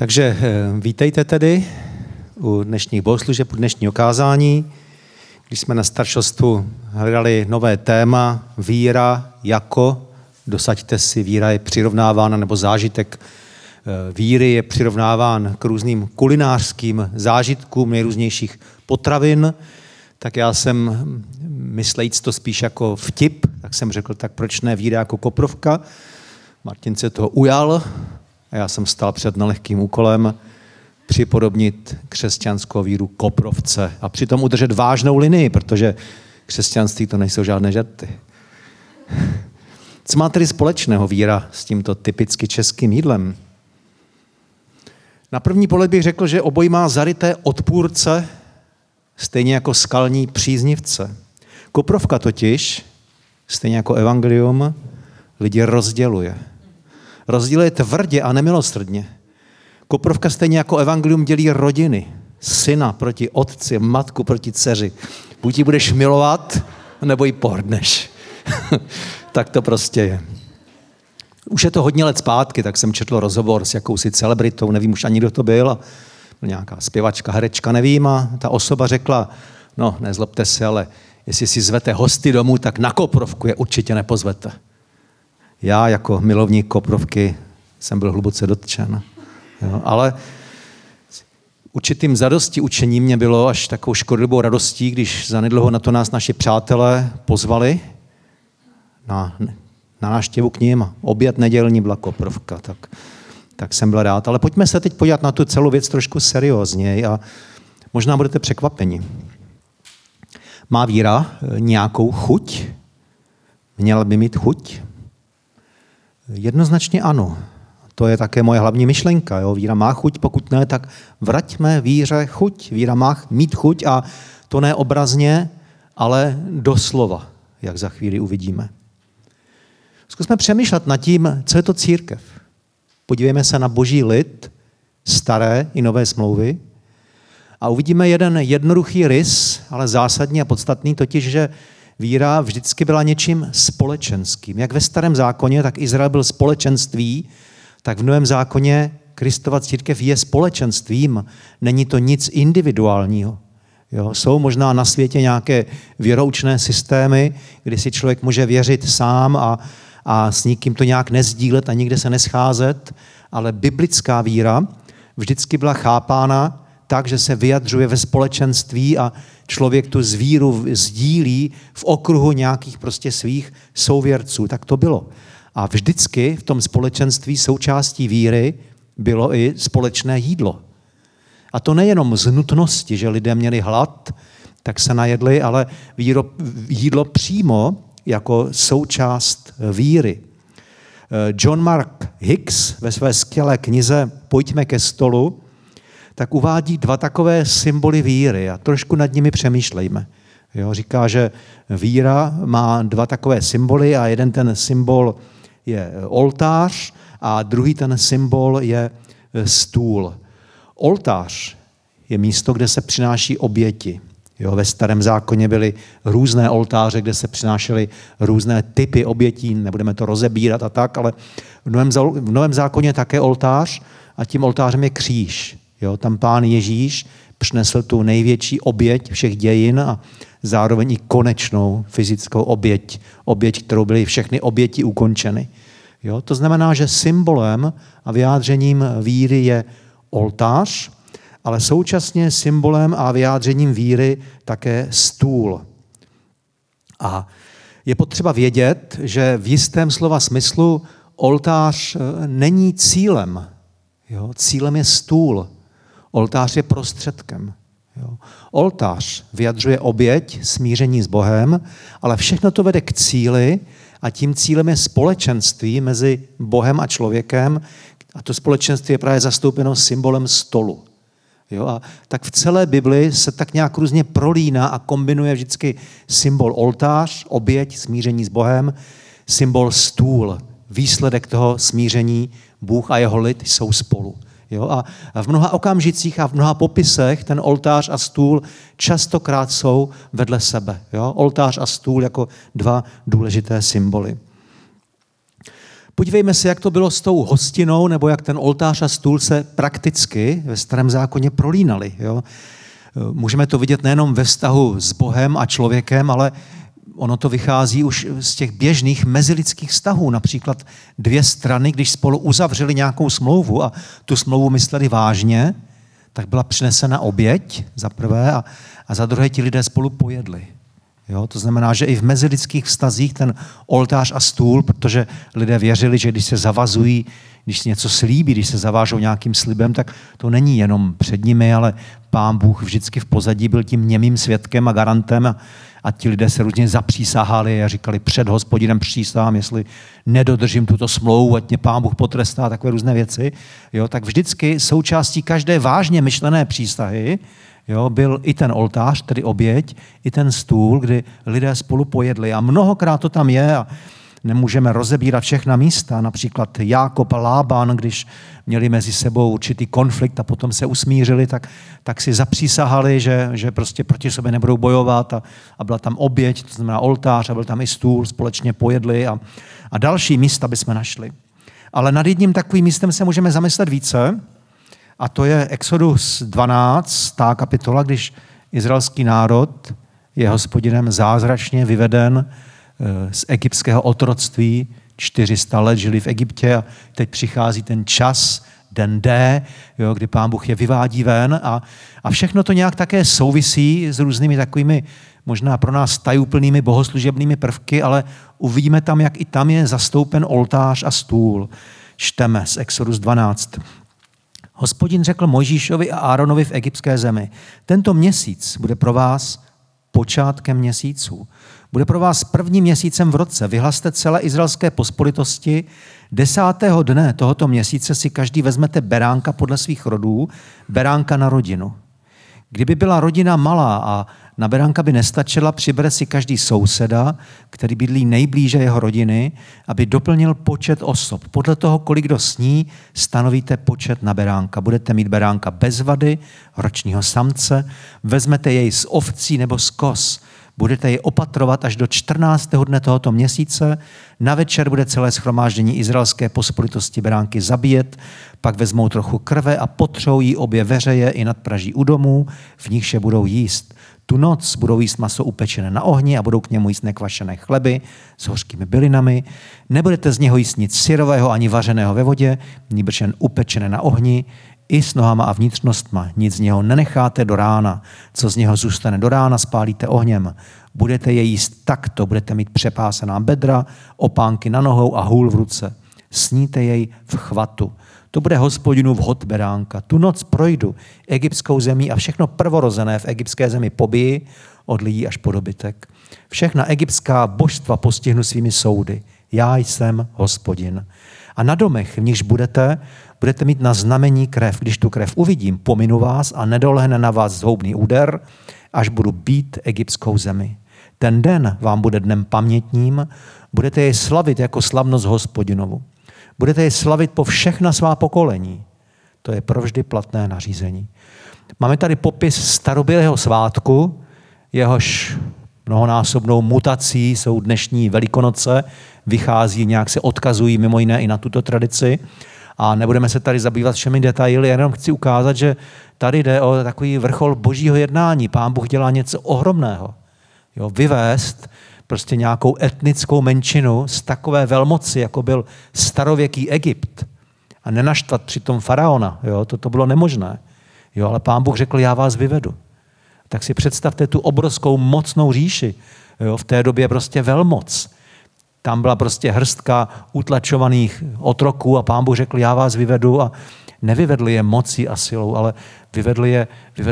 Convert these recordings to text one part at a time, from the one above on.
Takže vítejte tedy u dnešních bohoslužeb, u dnešního kázání. Když jsme na staršostvu hledali nové téma, víra jako, dosaďte si, víra je přirovnávána, nebo zážitek víry je přirovnáván k různým kulinářským zážitkům nejrůznějších potravin, tak já jsem, myslejíc to spíš jako vtip, tak jsem řekl, tak proč ne víra jako koprovka? Martin se toho ujal a já jsem stál před nelehkým úkolem připodobnit křesťanskou víru koprovce a přitom udržet vážnou linii, protože křesťanství to nejsou žádné žarty. Co má tedy společného víra s tímto typicky českým jídlem? Na první pohled bych řekl, že obojí má zaryté odpůrce, stejně jako skalní příznivce. Koprovka totiž, stejně jako evangelium, lidi rozděluje. Rozděluje tvrdě a nemilosrdně. Koprovka stejně jako evangelium dělí rodiny. Syna proti otci, matku proti dceři. Buď ji budeš milovat, nebo ji pohrdneš. Tak to prostě je. Už je to hodně let zpátky, tak jsem četl rozhovor s jakousi celebritou, nevím už ani, kdo to byl, nějaká zpěvačka, herečka, nevím, a ta osoba řekla, no, nezlobte se, ale jestli si zvete hosty domů, tak na koprovku je určitě nepozvete. Já jako milovník koprovky jsem byl hluboce dotčen. Jo, ale určitým zadosti učení mě bylo až takovou škodlivou radostí, když zanedlouho na to nás naši přátelé pozvali na návštěvu k ním. Oběd nedělní byla koprovka, tak jsem byl rád. Ale pojďme se teď podívat na tu celou věc trošku seriózněji a možná budete překvapeni. Má víra nějakou chuť? Měla by mít chuť? Jednoznačně ano. To je také moje hlavní myšlenka. Jo? Víra má chuť, pokud ne, tak vraťme víře chuť. Víra má mít chuť a to ne obrazně, ale doslova, jak za chvíli uvidíme. Zkusme přemýšlet nad tím, co je to církev. Podívejme se na boží lid, staré i nové smlouvy a uvidíme jeden jednoduchý rys, ale zásadní a podstatný, totiž, že víra vždycky byla něčím společenským. Jak ve starém zákoně, tak Izrael byl společenství, tak v novém zákoně Kristova církev je společenstvím. Není to nic individuálního. Jo? Jsou možná na světě nějaké věroučné systémy, kdy si člověk může věřit sám a s nikým to nějak nezdílet a nikde se nescházet, ale biblická víra vždycky byla chápána tak, že se vyjadřuje ve společenství a člověk tu víru sdílí v okruhu nějakých prostě svých souvěrců. Tak to bylo. A vždycky v tom společenství součástí víry bylo i společné jídlo. A to nejenom z nutnosti, že lidé měli hlad, tak se najedli, ale jídlo přímo jako součást víry. John Mark Hicks ve své skvělé knize Pojďme ke stolu, tak uvádí dva takové symboly víry a trošku nad nimi přemýšlejme. Jo, říká, že víra má dva takové symboly a jeden ten symbol je oltář a druhý ten symbol je stůl. Oltář je místo, kde se přináší oběti. Jo, ve starém zákoně byly různé oltáře, kde se přinášely různé typy obětí, nebudeme to rozebírat a tak, ale v novém zákoně je také oltář a tím oltářem je kříž. Jo, tam Pán Ježíš přinesl tu největší oběť všech dějin a zároveň i konečnou fyzickou oběť. Oběť, kterou byly všechny oběti ukončeny. Jo, to znamená, že symbolem a vyjádřením víry je oltář, ale současně symbolem a vyjádřením víry také stůl. A je potřeba vědět, že v jistém slova smyslu oltář není cílem. Jo, cílem je stůl. Oltář je prostředkem. Jo. Oltář vyjadřuje oběť, smíření s Bohem, ale všechno to vede k cíli a tím cílem je společenství mezi Bohem a člověkem a to společenství je právě zastoupeno symbolem stolu. Jo, a tak v celé Bibli se tak nějak různě prolíná a kombinuje vždycky symbol oltář, oběť, smíření s Bohem, symbol stůl. Výsledek toho smíření, Bůh a jeho lid jsou spolu. Jo, a v mnoha okamžicích a v mnoha popisech ten oltář a stůl častokrát jsou vedle sebe. Jo? Oltář a stůl jako dva důležité symboly. podívejme se, jak to bylo s tou hostinou, nebo jak ten oltář a stůl se prakticky ve Starém zákoně prolínaly. Jo? Můžeme to vidět nejenom ve vztahu s Bohem a člověkem, ale ono to vychází už z těch běžných mezilidských vztahů. Například dvě strany, když spolu uzavřeli nějakou smlouvu a tu smlouvu mysleli vážně, tak byla přinesena oběť za prvé a za druhé ti lidé spolu pojedli. Jo, to znamená, že i v mezilidských vztazích ten oltář a stůl, protože lidé věřili, že když se zavazují, když se něco slíbí, když se zavážou nějakým slibem, tak to není jenom před nimi, ale Pán Bůh vždycky v pozadí byl tím němým svědkem a garantem a ti lidé se různě zapřísahali a říkali před Hospodinem přísahám, jestli nedodržím tuto smlouvu, ať mě Pán Bůh potrestá, takové různé věci. Jo, tak vždycky součástí každé vážně myšlené přísahy, jo, byl i ten oltář, tedy oběť, i ten stůl, kdy lidé spolu pojedli. A mnohokrát to tam je a nemůžeme rozebírat všechna místa. Například Jákob a Lában, když měli mezi sebou určitý konflikt a potom se usmířili, tak si zapřísahali, že prostě proti sobě nebudou bojovat a byla tam oběť, to znamená oltář a byl tam i stůl, společně pojedli a další místa bychom našli. Ale nad jedním takovým místem se můžeme zamyslet více, a to je Exodus 12, ta kapitola, když izraelský národ je Hospodinem zázračně vyveden z egyptského otroctví. 400 let žili v Egyptě a teď přichází ten čas, den D, jo, kdy Pán Bůh je vyvádí ven a všechno to nějak také souvisí s různými takovými možná pro nás tajuplnými bohoslužebnými prvky, ale uvidíme tam, jak i tam je zastoupen oltář a stůl. Čteme z Exodus 12. Hospodin řekl Mojžíšovi a Áronovi v egyptské zemi, tento měsíc bude pro vás počátkem měsíců. Bude pro vás prvním měsícem v roce. Vyhlaste celé izraelské pospolitosti. 10. dne tohoto měsíce si každý vezmete beránka podle svých rodů, beránka na rodinu. Kdyby byla rodina malá a na beránka by nestačila, přibere si každý souseda, který bydlí nejblíže jeho rodiny, aby doplnil počet osob. Podle toho, kolik kdo sní, stanovíte počet na beránka. Budete mít beránka bez vady, ročního samce, vezmete jej z ovcí nebo z koz. Budete ji opatrovat až do 14. dne tohoto měsíce. Na večer bude celé shromáždění izraelské pospolitosti beránky zabíjet, pak vezmou trochu krve a potřou jí obě veřeje i nadpraží u domů, v nichž je budou jíst. Tu noc budou jíst maso upečené na ohni a budou k němu jíst nekvašené chleby s hořkými bylinami. Nebudete z něho jíst nic syrového ani vařeného ve vodě, nýbrž jen upečené na ohni, i s nohama a vnitřnostma. Nic z něho nenecháte do rána. Co z něho zůstane do rána, spálíte ohněm. Budete je jíst takto, budete mít přepásená bedra, opánky na nohou a hůl v ruce. Sníte jej v chvatu. To bude Hospodinův hod beránka. Tu noc projdu egyptskou zemí a všechno prvorozené v egyptské zemi pobiji, od lidí až po dobytek. Všechna egyptská božstva postihnu svými soudy. Já jsem Hospodin. A na domech, v nichž budete mít na znamení krev. Když tu krev uvidím, pominu vás a nedolehne na vás zhoubný úder, až budu bít egyptskou zemi. Ten den vám bude dnem pamětním, budete jej slavit jako slavnost Hospodinovu. Budete jej slavit po všechna svá pokolení. To je provždy platné nařízení. Máme tady popis starobylého svátku, jehož mnohonásobnou mutací jsou dnešní Velikonoce, vychází, nějak se odkazují mimo jiné i na tuto tradici. A nebudeme se tady zabývat všemi detaily, jenom chci ukázat, že tady jde o takový vrchol božího jednání. Pán Bůh dělá něco ohromného. Jo, vyvést prostě nějakou etnickou menšinu z takové velmoci, jako byl starověký Egypt, a nenaštvat přitom faraona. Jo, to bylo nemožné. Jo, ale Pán Bůh řekl, já vás vyvedu. Tak si představte tu obrovskou mocnou říši. Jo, v té době prostě velmoc. Tam byla prostě hrstka utlačovaných otroků a Pán Bůh řekl, já vás vyvedu, a nevyvedli je mocí a silou, ale vyvedli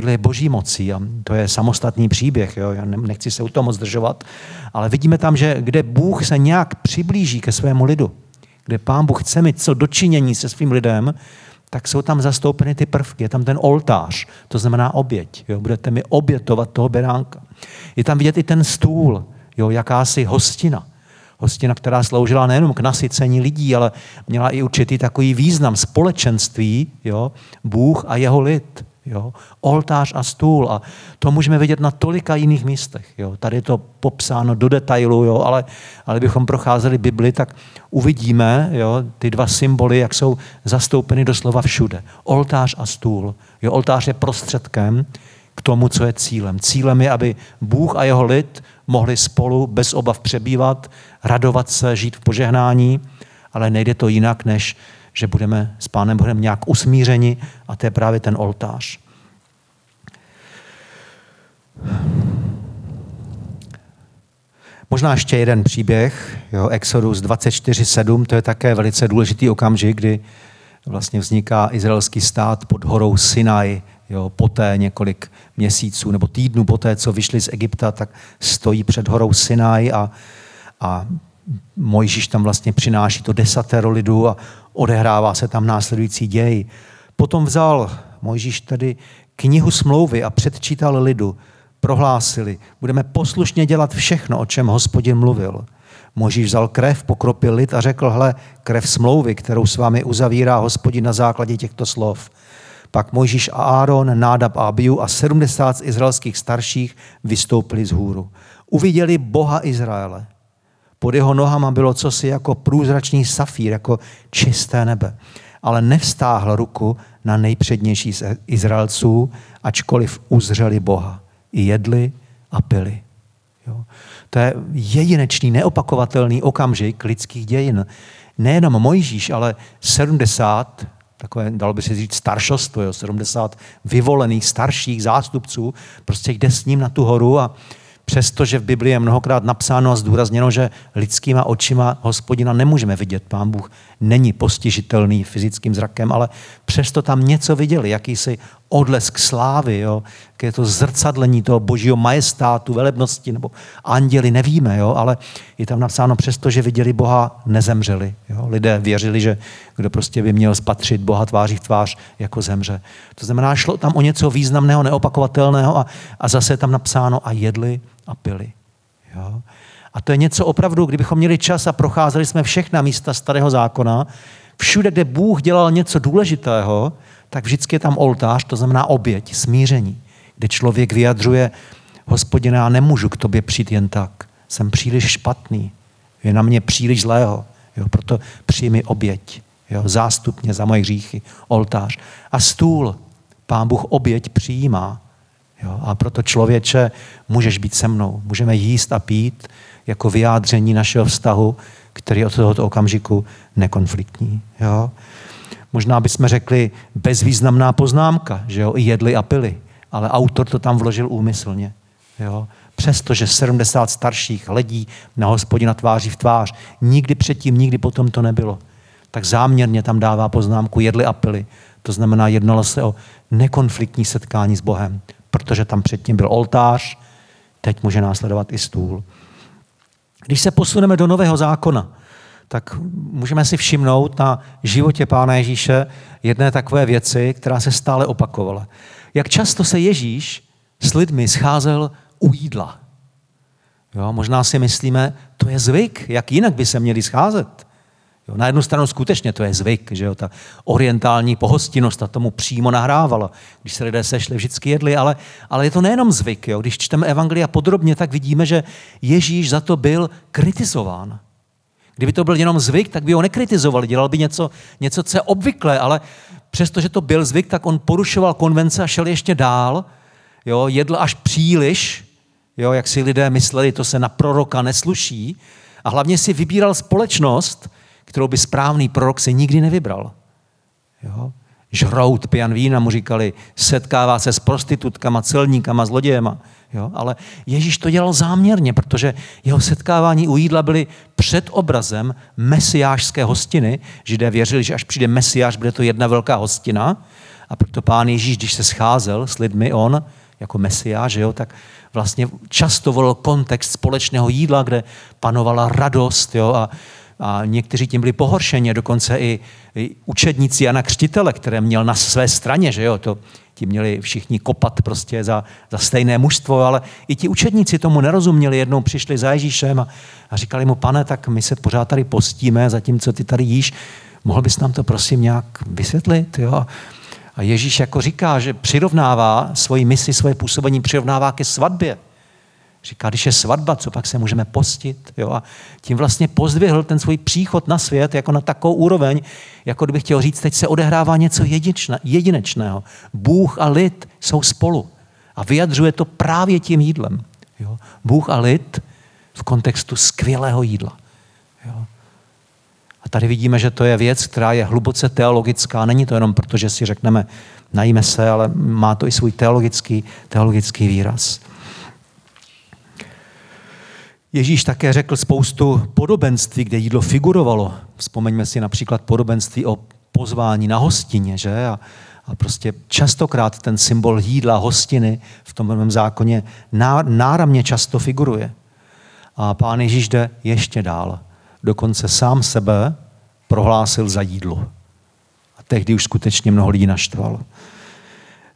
je boží mocí, a to je samostatný příběh, jo? Já nechci se u toho moc zdržovat, ale vidíme tam, že kde Bůh se nějak přiblíží ke svému lidu, kde Pán Bůh chce mít co dočinění se svým lidem, tak jsou tam zastoupeny ty prvky. Je tam ten oltář, to znamená oběť, jo? Budete mi obětovat toho beránka. Je tam vidět i ten stůl, jo? Jakási hostina. Hostina, která sloužila nejenom k nasycení lidí, ale měla i určitý takový význam společenství, jo? Bůh a jeho lid. Jo? Oltář a stůl. A to můžeme vidět na tolika jiných místech. Jo? Tady je to popsáno do detailu, jo? Ale bychom procházeli Bibli, tak uvidíme, jo? Ty dva symboly, jak jsou zastoupeny doslova všude. Oltář a stůl. Jo? Oltář je prostředkem k tomu, co je cílem. Cílem je, aby Bůh a jeho lid mohli spolu bez obav přebývat, radovat se, žít v požehnání, ale nejde to jinak, než že budeme s Pánem Bohem nějak usmířeni, a to je právě ten oltář. Možná ještě jeden příběh, jo, Exodus 24:7, to je také velice důležitý okamžik, kdy vlastně vzniká izraelský stát pod horou Sinai. Jo, poté několik měsíců nebo týdnů poté, co vyšli z Egypta, tak stojí před horou Sinai a Mojžíš tam vlastně přináší to 10 lidu a odehrává se tam následující děj. Potom vzal Mojžíš tedy knihu smlouvy a předčítal lidu. Prohlásili, budeme poslušně dělat všechno, o čem Hospodin mluvil. Mojžíš vzal krev, pokropil lid a řekl, hle, krev smlouvy, kterou s vámi uzavírá Hospodin na základě těchto slov. Pak Mojžíš a Áron, Nádab a Abiu a 70 z izraelských starších vystoupili z hůru. Uviděli Boha Izraele. Pod jeho nohama bylo cosi jako průzračný safír, jako čisté nebe. Ale nevstáhl ruku na nejpřednější z Izraelců, ačkoliv uzřeli Boha. I jedli a pili. Jo. To je jedinečný, neopakovatelný okamžik lidských dějin. Nejenom Mojžíš, ale 70, takové, dalo by se říct, staršostvo, jo, 70 vyvolených starších zástupců, prostě jde s ním na tu horu a přestože v Biblii je mnohokrát napsáno a zdůrazněno, že lidskýma očima Hospodina nemůžeme vidět, Pán Bůh není postižitelný fyzickým zrakem, ale přesto tam něco viděli, jakýsi odlesk slávy, jo, je to zrcadlení toho božího majestátu, velebnosti, nebo anděli, nevíme, jo, ale je tam napsáno, přestože viděli Boha, nezemřeli. Jo. Lidé věřili, že kdo prostě by měl spatřit Boha tváří v tvář, jako zemře. To znamená, šlo tam o něco významného, neopakovatelného a zase je tam napsáno a jedli a pili. Jo. A to je něco opravdu, kdybychom měli čas a procházeli jsme všechna místa Starého zákona, všude, kde Bůh dělal něco důležitého, tak vždycky je tam oltář, to znamená oběť, smíření, kde člověk vyjadřuje, Hospodine, já nemůžu k tobě přijít jen tak, jsem příliš špatný, je na mě příliš zlého, jo, proto přijmi oběť, jo, zástupně za moje hříchy, oltář. A stůl, Pán Bůh oběť přijímá, jo, a proto člověče, můžeš být se mnou, můžeme jíst a pít jako vyjádření našeho vztahu, který je od tohoto okamžiku nekonfliktní. Jo. Možná bychom řekli bezvýznamná poznámka, že jo, i jedli a pili, ale autor to tam vložil úmyslně. Jo. Přestože 70 starších hledí na Hospodina tváří v tvář, nikdy předtím, nikdy potom to nebylo, tak záměrně tam dává poznámku jedli a pili. To znamená, jednalo se o nekonfliktní setkání s Bohem, protože tam předtím byl oltář, teď může následovat i stůl. Když se posuneme do Nového zákona, tak můžeme si všimnout na životě Pána Ježíše jedné takové věci, která se stále opakovala. Jak často se Ježíš s lidmi scházel u jídla. Jo, možná si myslíme, to je zvyk, jak jinak by se měli scházet. Jo, na jednu stranu skutečně to je zvyk, že jo, ta orientální pohostinnost ta tomu přímo nahrávala. Když se lidé sešli, vždycky jedli, ale je to nejenom zvyk. Jo. Když čteme evangelia podrobně, tak vidíme, že Ježíš za to byl kritizován. Kdyby to byl jenom zvyk, tak by ho nekritizovali, dělal by něco, co je obvyklé, ale přestože to byl zvyk, tak on porušoval konvence a šel ještě dál, jo, jedl až příliš, jo, jak si lidé mysleli, to se na proroka nesluší a hlavně si vybíral společnost, kterou by správný prorok si nikdy nevybral. Jo. Žrout pijan vína, mu říkali, setkává se s prostitutkama, celníkama, zlodějema. Jo, ale Ježíš to dělal záměrně, protože jeho setkávání u jídla byly předobrazem mesiášské hostiny. Židé věřili, že až přijde mesiáš, bude to jedna velká hostina. A proto Pán Ježíš, když se scházel s lidmi, on jako mesiáš, jo, tak vlastně často volil kontext společného jídla, kde panovala radost, jo, a někteří tím byli pohoršeni, dokonce i učedníci Jana Křtitele, které měl na své straně, že jo, to ti měli všichni kopat prostě za stejné mužstvo, ale i ti učedníci tomu nerozuměli, jednou přišli za Ježíšem a říkali mu, pane, tak my se pořád tady postíme, zatímco ty tady jíš, mohl bys nám to prosím nějak vysvětlit, jo? A A Ježíš jako říká, že přirovnává svoji misi, svoje působení, přirovnává ke svatbě. Říká, když je svatba, co pak se můžeme postit? Jo? A tím vlastně pozdvihl ten svůj příchod na svět jako na takovou úroveň, jako kdyby chtěl říct, teď se odehrává něco jedinečného. Bůh a lid jsou spolu. A vyjadřuje to právě tím jídlem. Jo? Bůh a lid v kontextu skvělého jídla. Jo? A tady vidíme, že to je věc, která je hluboce teologická. Není to jenom proto, že si řekneme, najíme se, ale má to i svůj teologický výraz. Ježíš také řekl spoustu podobenství, kde jídlo figurovalo. Vzpomeňme si například podobenství o pozvání na hostině, že? A prostě častokrát ten symbol jídla, hostiny v tom Novém zákoně náramně často figuruje. A Pán Ježíš jde ještě dál. Dokonce sám sebe prohlásil za jídlo. A tehdy už skutečně mnoho lidí naštval.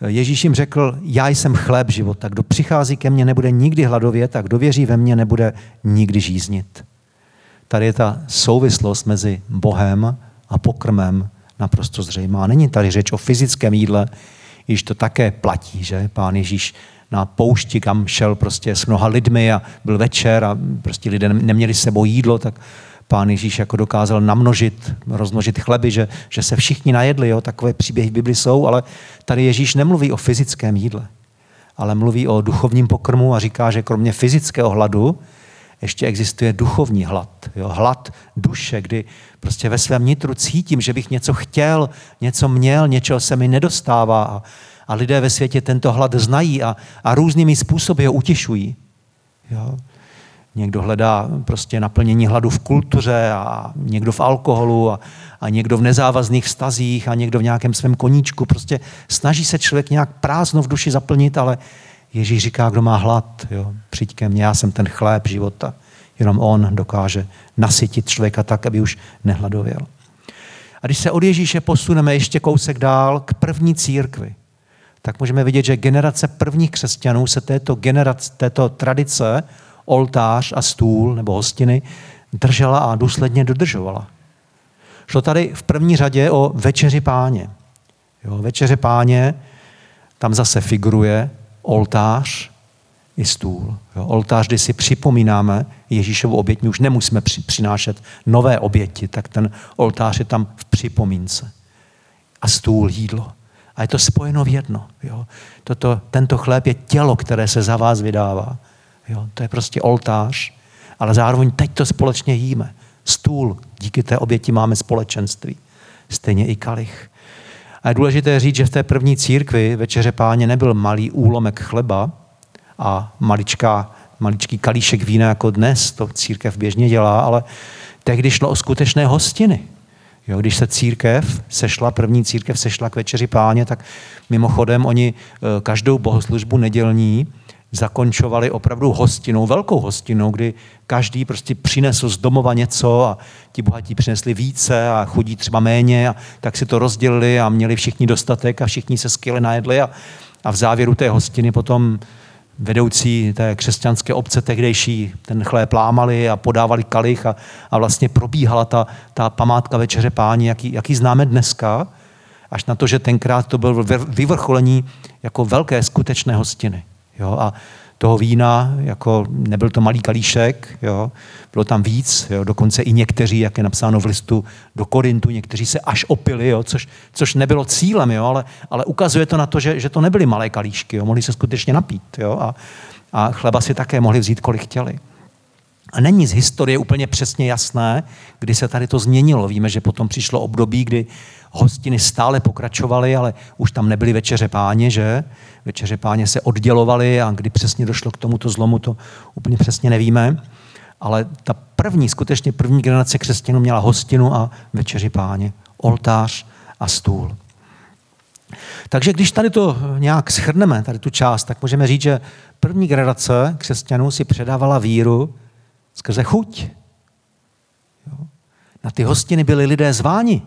Ježíš jim řekl, já jsem chléb života. Kdo přichází ke mně, nebude nikdy hladovět a kdo věří ve mě, nebude nikdy žíznit. Tady je ta souvislost mezi Bohem a pokrmem naprosto zřejmá. Není tady řeč o fyzickém jídle, již to také platí, že? Pán Ježíš na poušti, kam šel prostě s mnoha lidmi a byl večer a prostě lidé neměli s sebou jídlo, tak Pán Ježíš jako dokázal rozmnožit chleby, že se všichni najedli. Jo? Takové příběhy v Bibli jsou, ale tady Ježíš nemluví o fyzickém jídle, ale mluví o duchovním pokrmu a říká, že kromě fyzického hladu ještě existuje duchovní hlad. Jo? Hlad duše, kdy prostě ve svém nitru cítím, že bych něco chtěl, něco měl, něčeho se mi nedostává. A lidé ve světě tento hlad znají a různými způsoby ho utišují. Jo? Někdo hledá prostě naplnění hladu v kultuře a někdo v alkoholu a někdo v nezávazných vztazích a někdo v nějakém svém koníčku. Prostě snaží se člověk nějak prázdno v duši zaplnit, ale Ježíš říká, kdo má hlad, jo, přijď ke mně, já jsem ten chléb života. Jenom on dokáže nasytit člověka tak, aby už nehladověl. A když se od Ježíše posuneme ještě kousek dál k první církvi, tak můžeme vidět, že generace prvních křesťanů se této tradice oltář a stůl nebo hostiny držela a důsledně dodržovala. Šlo tady v první řadě o večeři Páně. Jo, večeře Páně, tam zase figuruje oltář i stůl. Jo, oltář, kdy si připomínáme Ježíšovu oběť, my už nemusíme přinášet nové oběti, tak ten oltář je tam v připomínce. A stůl, jídlo. A je to spojeno v jedno. Jo. Tento chléb je tělo, které se za vás vydává. Jo, to je prostě oltář, ale zároveň teď to společně jíme. Stůl, díky té oběti máme společenství. Stejně i kalich. A je důležité říct, že v té první církvi večeře Páně nebyl malý úlomek chleba a maličký kalíšek vína jako dnes, to církev běžně dělá, ale tehdy šlo o skutečné hostiny. Jo, když se první církev sešla k večeři Páně, tak mimochodem oni každou bohoslužbu nedělní zakončovali opravdu hostinou, velkou hostinou, kdy každý prostě přinesl z domova něco a ti bohatí přinesli více a chudí třeba méně a tak si to rozdělili a měli všichni dostatek a všichni se skvěle najedli a v závěru té hostiny potom vedoucí té křesťanské obce tehdejší ten chléb lámali a podávali kalich a vlastně probíhala ta památka večeře Páně, jaký známe dneska, až na to, že tenkrát to bylo vyvrcholení jako velké skutečné hostiny. Jo, a toho vína, jako nebyl to malý kalíšek, jo, bylo tam víc, jo, dokonce i někteří, jak je napsáno v listu do Korintu, někteří se až opili, jo, což nebylo cílem, jo, ale ukazuje to na to, že to nebyly malé kalíšky, jo, mohli se skutečně napít, jo, a chleba si také mohli vzít, kolik chtěli. A není z historie úplně přesně jasné, kdy se tady to změnilo. Víme, že potom přišlo období, kdy hostiny stále pokračovaly, ale už tam nebyly večeře Páně, že? Večeře Páně se oddělovaly a kdy přesně došlo k tomuto zlomu, to úplně přesně nevíme. Ale ta skutečně první generace křesťanů měla hostinu a večeři Páně, oltář a stůl. Takže když tady to nějak shrneme, tady tu část, tak můžeme říct, že první generace křesťanů si předávala víru skrze chuť. Jo. Na ty hostiny byli lidé zváni.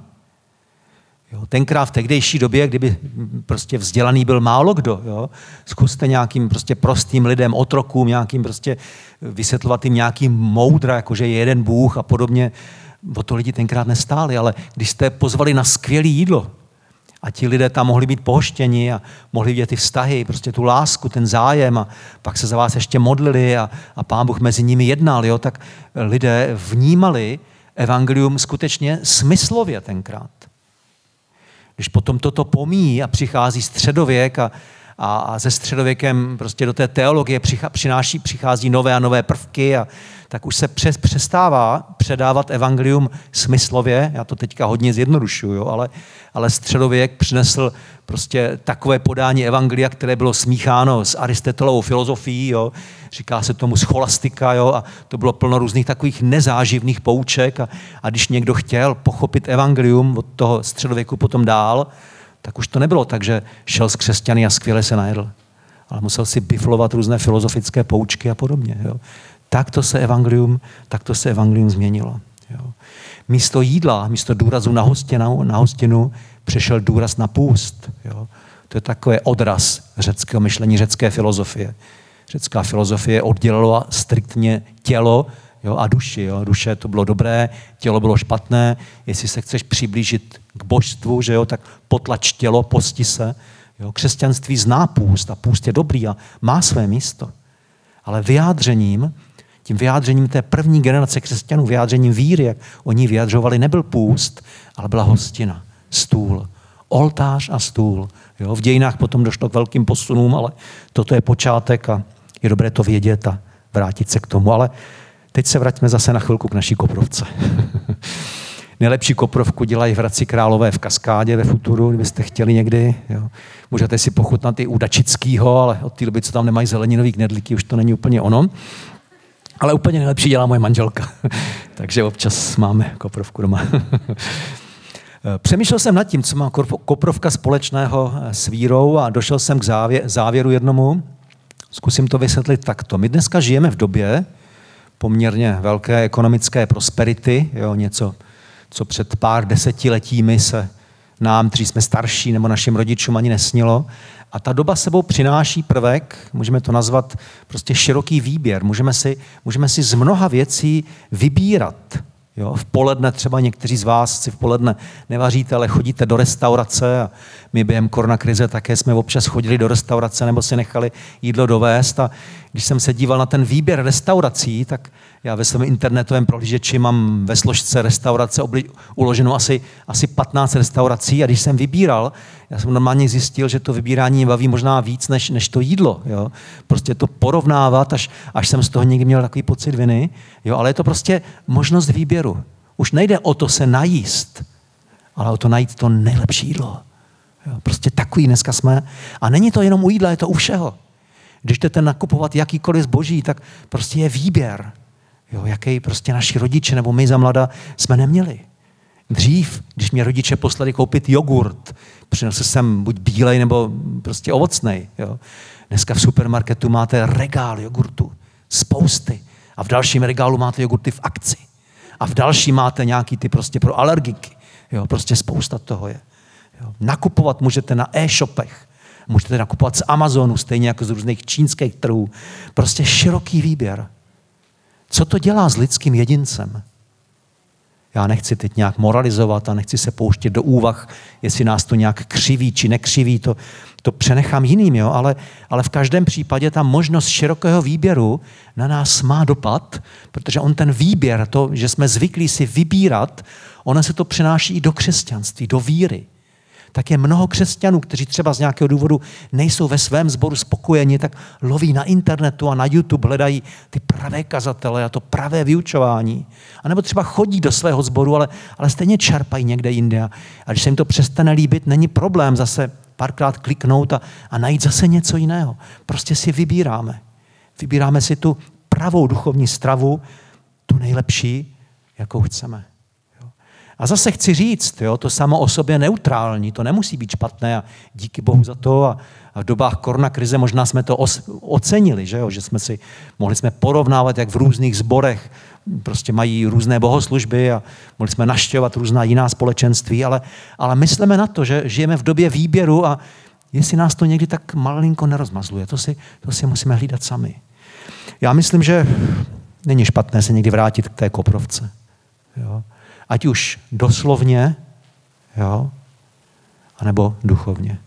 Jo. Tenkrát v tehdejší době, kdyby prostě vzdělaný byl málo kdo, jo. Zkuste nějakým prostě prostým lidem, otrokům, nějakým prostě vysvětlovat jim nějaký moudra, jakože je jeden Bůh a podobně. O to lidi tenkrát nestáli, ale když jste pozvali na skvělé jídlo, A ti lidé tam mohli být pohoštěni a mohli vidět ty vztahy, prostě tu lásku, ten zájem. A pak se za vás ještě modlili a Pán Bůh mezi nimi jednal. Jo? Tak lidé vnímali evangelium skutečně smyslově tenkrát. Když potom toto pomíjí a přichází středověk a ze středověkem prostě do té teologie přichází nové a nové prvky, a tak už se přestává předávat evangelium smyslově. Já to teďka hodně zjednodušuju, jo, ale středověk přinesl prostě takové podání evangelia, které bylo smícháno s Aristotelovou filozofií, jo, říká se tomu scholastika, jo, a to bylo plno různých takových nezáživných pouček, a když někdo chtěl pochopit evangelium od toho středověku potom dál, tak už to nebylo tak, že šel s křesťany a skvěle se najedl. Ale musel si biflovat různé filozofické poučky a podobně. Jo. Tak to se evangelium změnilo. Jo. Místo jídla, místo důrazu na hostinu, přišel důraz na půst. Jo. To je takový odraz řeckého myšlení, řecké filozofie. Řecká filozofie oddělila striktně tělo, jo, a duši. Jo. Duše to bylo dobré, tělo bylo špatné. Jestli se chceš přiblížit k božstvu, že jo, tak potlač tělo, posti se. Jo. Křesťanství zná půst a půst je dobrý a má své místo. Ale tím vyjádřením té první generace křesťanů, vyjádřením víry, jak oni vyjadřovali, nebyl půst, ale byla hostina, stůl, oltář a stůl. Jo. V dějinách potom došlo k velkým posunům, ale toto je počátek a je dobré to vědět a vrátit se k tomu. Ale teď se vraťme zase na chvilku k naší koprovce. Nejlepší koprovku dělají v Hradci Králové v Kaskádě ve Futuru, kdybyste chtěli někdy. Jo. Můžete si pochutnat i u Dačickýho, ale od té doby, co tam nemají zeleninový knedlíky, už to není úplně ono. Ale úplně nejlepší dělá moje manželka. Takže občas máme koprovku doma. Přemýšlel jsem nad tím, co má koprovka společného s vírou, a došel jsem k závěru jednomu. Zkusím to vysvětlit takto. My dneska žijeme v době poměrně velké ekonomické prosperity, jo, něco, co před pár desetiletími se nám, kteří jsme starší, nebo našim rodičům ani nesnilo. A ta doba sebou přináší prvek, můžeme to nazvat prostě široký výběr. Můžeme si z mnoha věcí vybírat. Jo, v poledne třeba někteří z vás si v poledne nevaříte, ale chodíte do restaurace, a my během koronakrize také jsme občas chodili do restaurace nebo si nechali jídlo dovézt, a když jsem se díval na ten výběr restaurací, tak já ve svém internetovém prohlížeči mám ve složce restaurace uloženo asi 15 restaurací, a když jsem vybíral, já jsem normálně zjistil, že to vybírání mě baví možná víc než to jídlo. Jo. Prostě to porovnávat, až jsem z toho někdy měl takový pocit viny. Jo, ale je to prostě možnost výběru. Už nejde o to se najíst, ale o to najít to nejlepší jídlo. Jo, prostě takový dneska jsme. A není to jenom u jídla, je to u všeho. Když jdete nakupovat jakýkoliv zboží, tak prostě je výběr, jo, jaký prostě naši rodiče nebo my za mlada jsme neměli. Dřív, když mě rodiče poslali koupit jogurt, přinesl jsem buď bílej nebo prostě ovocnej. Jo. Dneska v supermarketu máte regál jogurtu, spousty. A v dalším regálu máte jogurty v akci. A v dalším máte nějaký ty prostě pro alergiky. Jo, prostě spousta toho je. Jo. Nakupovat můžete na e-shopech. Můžete nakupovat z Amazonu, stejně jako z různých čínských trhů. Prostě široký výběr. Co to dělá s lidským jedincem? Já nechci teď nějak moralizovat a nechci se pouštět do úvah, jestli nás to nějak křiví či nekřiví, to přenechám jiným, jo? Ale v každém případě ta možnost širokého výběru na nás má dopad, protože on ten výběr, to, že jsme zvyklí si vybírat, ono se to přenáší i do křesťanství, do víry. Tak je mnoho křesťanů, kteří třeba z nějakého důvodu nejsou ve svém sboru spokojeni, tak loví na internetu a na YouTube, hledají ty pravé kazatele a to pravé vyučování. A nebo třeba chodí do svého sboru, ale stejně čerpají někde jinde. A když se jim to přestane líbit, není problém zase párkrát kliknout a najít zase něco jiného. Prostě si vybíráme. Vybíráme si tu pravou duchovní stravu, tu nejlepší, jakou chceme. A zase chci říct, jo, to samo o sobě neutrální, to nemusí být špatné, a díky Bohu za to, a v dobách koronakrize možná jsme to ocenili, že jo, že jsme si mohli porovnávat, jak v různých sborech prostě mají různé bohoslužby, a mohli jsme navštěvovat různá jiná společenství, ale myslíme na to, že žijeme v době výběru, a jestli nás to někdy tak malinko nerozmazluje, to si musíme hlídat sami. Já myslím, že není špatné se někdy vrátit k té koprovce. Jo. Ať už doslovně, jo, anebo duchovně.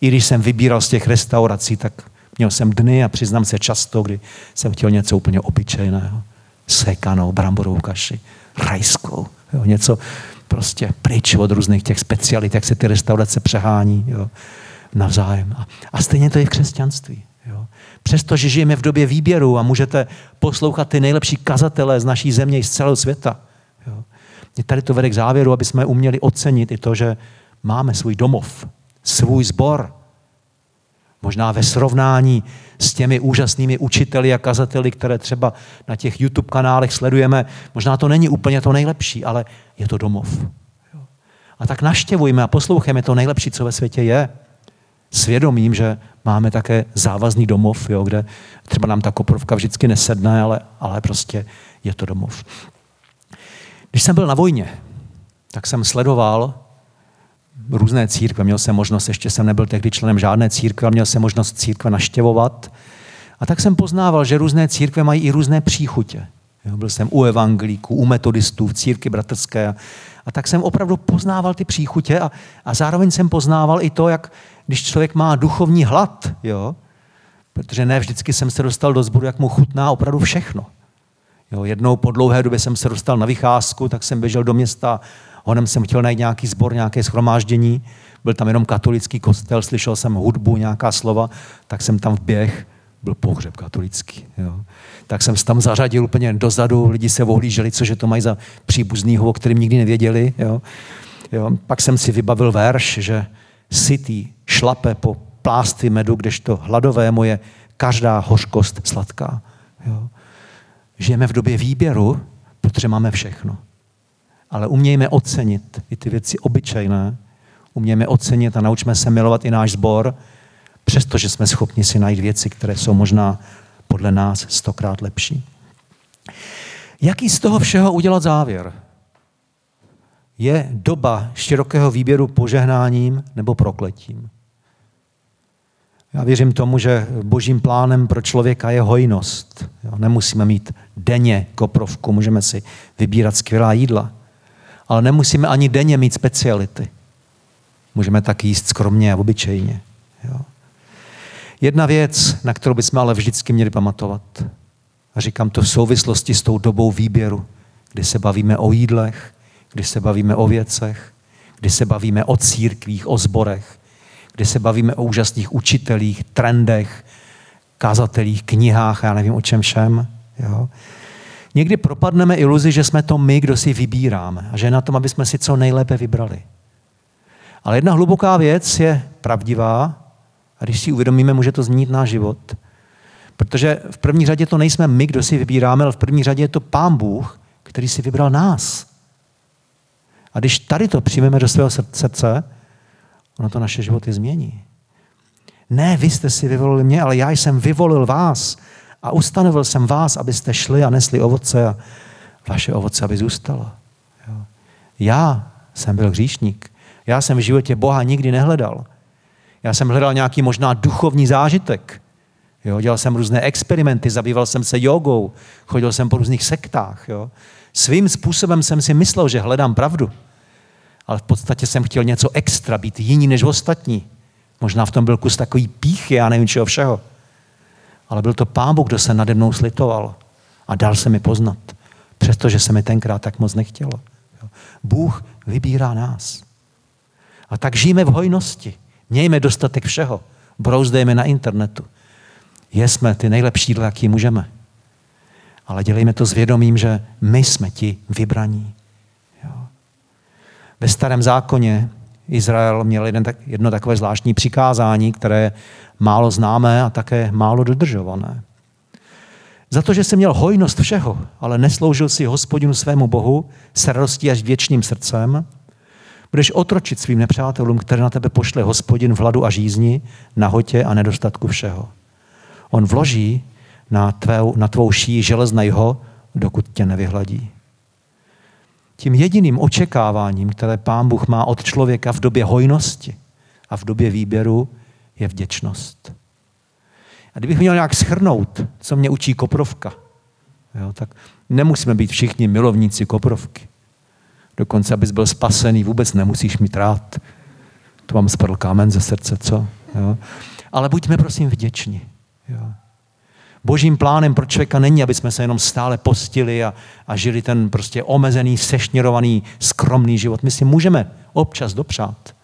I když jsem vybíral z těch restaurací, tak měl jsem dny a přiznám se často, kdy jsem chtěl něco úplně obyčejného. Sekanou bramborovou kaši, rajskou, jo, něco prostě pryč od různých těch specialit, jak se ty restaurace přehání, jo, navzájem. A stejně to je v křesťanství. Jo. Přestože žijeme v době výběru a můžete poslouchat ty nejlepší kazatele z naší země i z celého světa. Jo. Mě tady to vede k závěru, aby jsme uměli ocenit i to, že máme svůj domov, svůj sbor. Možná ve srovnání s těmi úžasnými učiteli a kazateli, které třeba na těch YouTube kanálech sledujeme, možná to není úplně to nejlepší, ale je to domov. A tak navštěvujme a poslouchejme to nejlepší, co ve světě je. Svědomím, že máme také závazný domov, jo, kde třeba nám ta koprovka vždycky nesedne, ale prostě je to domov. Když jsem byl na vojně, tak jsem sledoval různé církve. Měl jsem možnost, ještě jsem nebyl tehdy členem žádné církve, měl jsem možnost církve navštěvovat. A tak jsem poznával, že různé církve mají i různé příchutě. Byl jsem u evangelíků, u metodistů, v církvi bratrské. A tak jsem opravdu poznával ty příchutě a zároveň jsem poznával i to, jak když člověk má duchovní hlad, jo, protože ne vždycky jsem se dostal do sboru, jak mu chutná opravdu všechno. Jo, jednou po dlouhé době jsem se dostal na vycházku, tak jsem běžel do města. Honem jsem chtěl najít nějaký sbor, nějaké shromáždění. Byl tam jenom katolický kostel, slyšel jsem hudbu, nějaká slova, tak jsem tam vběh, byl pohřeb katolický. Jo. Tak jsem se tam zařadil úplně dozadu, lidi se ohlíželi, cože to mají za příbuznýho, o kterým nikdy nevěděli. Jo. Jo. Pak jsem si vybavil verš, že sytý šlape po plásty medu, kdežto hladovému je každá hořkost sladká. Jo. Žijeme v době výběru, protože máme všechno. Ale umějme ocenit i ty věci obyčejné, umějme ocenit a naučme se milovat i náš sbor, přestože jsme schopni si najít věci, které jsou možná podle nás 100krát lepší. Jaký z toho všeho udělat závěr? Je doba širokého výběru požehnáním nebo prokletím? Já věřím tomu, že božím plánem pro člověka je hojnost. Nemusíme mít denně koprovku, můžeme si vybírat skvělá jídla. Ale nemusíme ani denně mít speciality. Můžeme tak jíst skromně a obyčejně. Jo. Jedna věc, na kterou bychom ale vždycky měli pamatovat, a říkám to v souvislosti s tou dobou výběru, kdy se bavíme o jídlech, kdy se bavíme o věcech, kdy se bavíme o církvích, o sborech, kdy se bavíme o úžasných učitelích, trendech, kázatelích, knihách, já nevím o čem všem. Jo. Někdy propadneme iluzi, že jsme to my, kdo si vybíráme a že je na tom, aby jsme si co nejlépe vybrali. Ale jedna hluboká věc je pravdivá a když si uvědomíme, může to změnit náš život. Protože v první řadě to nejsme my, kdo si vybíráme, ale v první řadě je to Pán Bůh, který si vybral nás. A když tady to přijmeme do svého srdce, ono to naše životy změní. Ne, vy jste si vyvolili mě, ale já jsem vyvolil vás. A ustanovil jsem vás, abyste šli a nesli ovoce a vaše ovoce, aby zůstalo. Jo. Já jsem byl hříšník. Já jsem v životě Boha nikdy nehledal. Já jsem hledal nějaký možná duchovní zážitek. Jo. Dělal jsem různé experimenty, zabýval jsem se jogou, chodil jsem po různých sektách. Jo. Svým způsobem jsem si myslel, že hledám pravdu. Ale v podstatě jsem chtěl něco extra, být jiný než ostatní. Možná v tom byl kus takový pýchy, já nevím čeho všeho. Ale byl to Pán Bůh, kdo se nade mnou slitoval a dal se mi poznat, přestože se mi tenkrát tak moc nechtělo. Bůh vybírá nás. A tak žijeme v hojnosti. Mějme dostatek všeho. Brouzdejme na internetu. Jsme ty nejlepší jídla, jaký můžeme. Ale dělejme to s vědomím, že my jsme ti vybraní. Jo. Ve starém zákoně Izrael měl jedno takové zvláštní přikázání, které je málo známé a také málo dodržované. Za to, že jsi měl hojnost všeho, ale nesloužil si Hospodinu svému Bohu s radostí až věčným srdcem, budeš otročit svým nepřátelům, které na tebe pošle Hospodin v hladu a žízni, nahotě a nedostatku všeho. On vloží na tvou šíji železné jho, dokud tě nevyhladí. Tím jediným očekáváním, které Pán Bůh má od člověka v době hojnosti a v době výběru, je vděčnost. A kdybych měl nějak shrnout, co mě učí koprovka, jo, tak nemusíme být všichni milovníci koprovky. Dokonce, abys byl spasený, vůbec nemusíš mít rád To vám spadl kámen ze srdce, co? Jo? Ale buďme prosím vděční. Jo. Božím plánem pro člověka není, aby jsme se jenom stále postili a žili ten prostě omezený, sešněrovaný, skromný život. My si můžeme občas dopřát,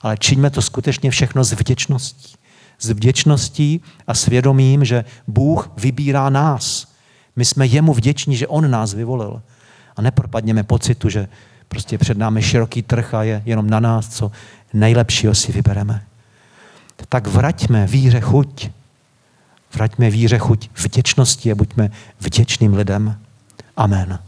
ale čiňme to skutečně všechno s vděčností. S vděčností a svědomím, že Bůh vybírá nás. My jsme jemu vděční, že on nás vyvolil. A nepropadněme pocitu, že prostě před námi široký trh a je jenom na nás, co nejlepšího si vybereme. Tak vraťme víře chuť. Vraťme víře chuť vděčnosti a buďme vděčným lidem. Amen.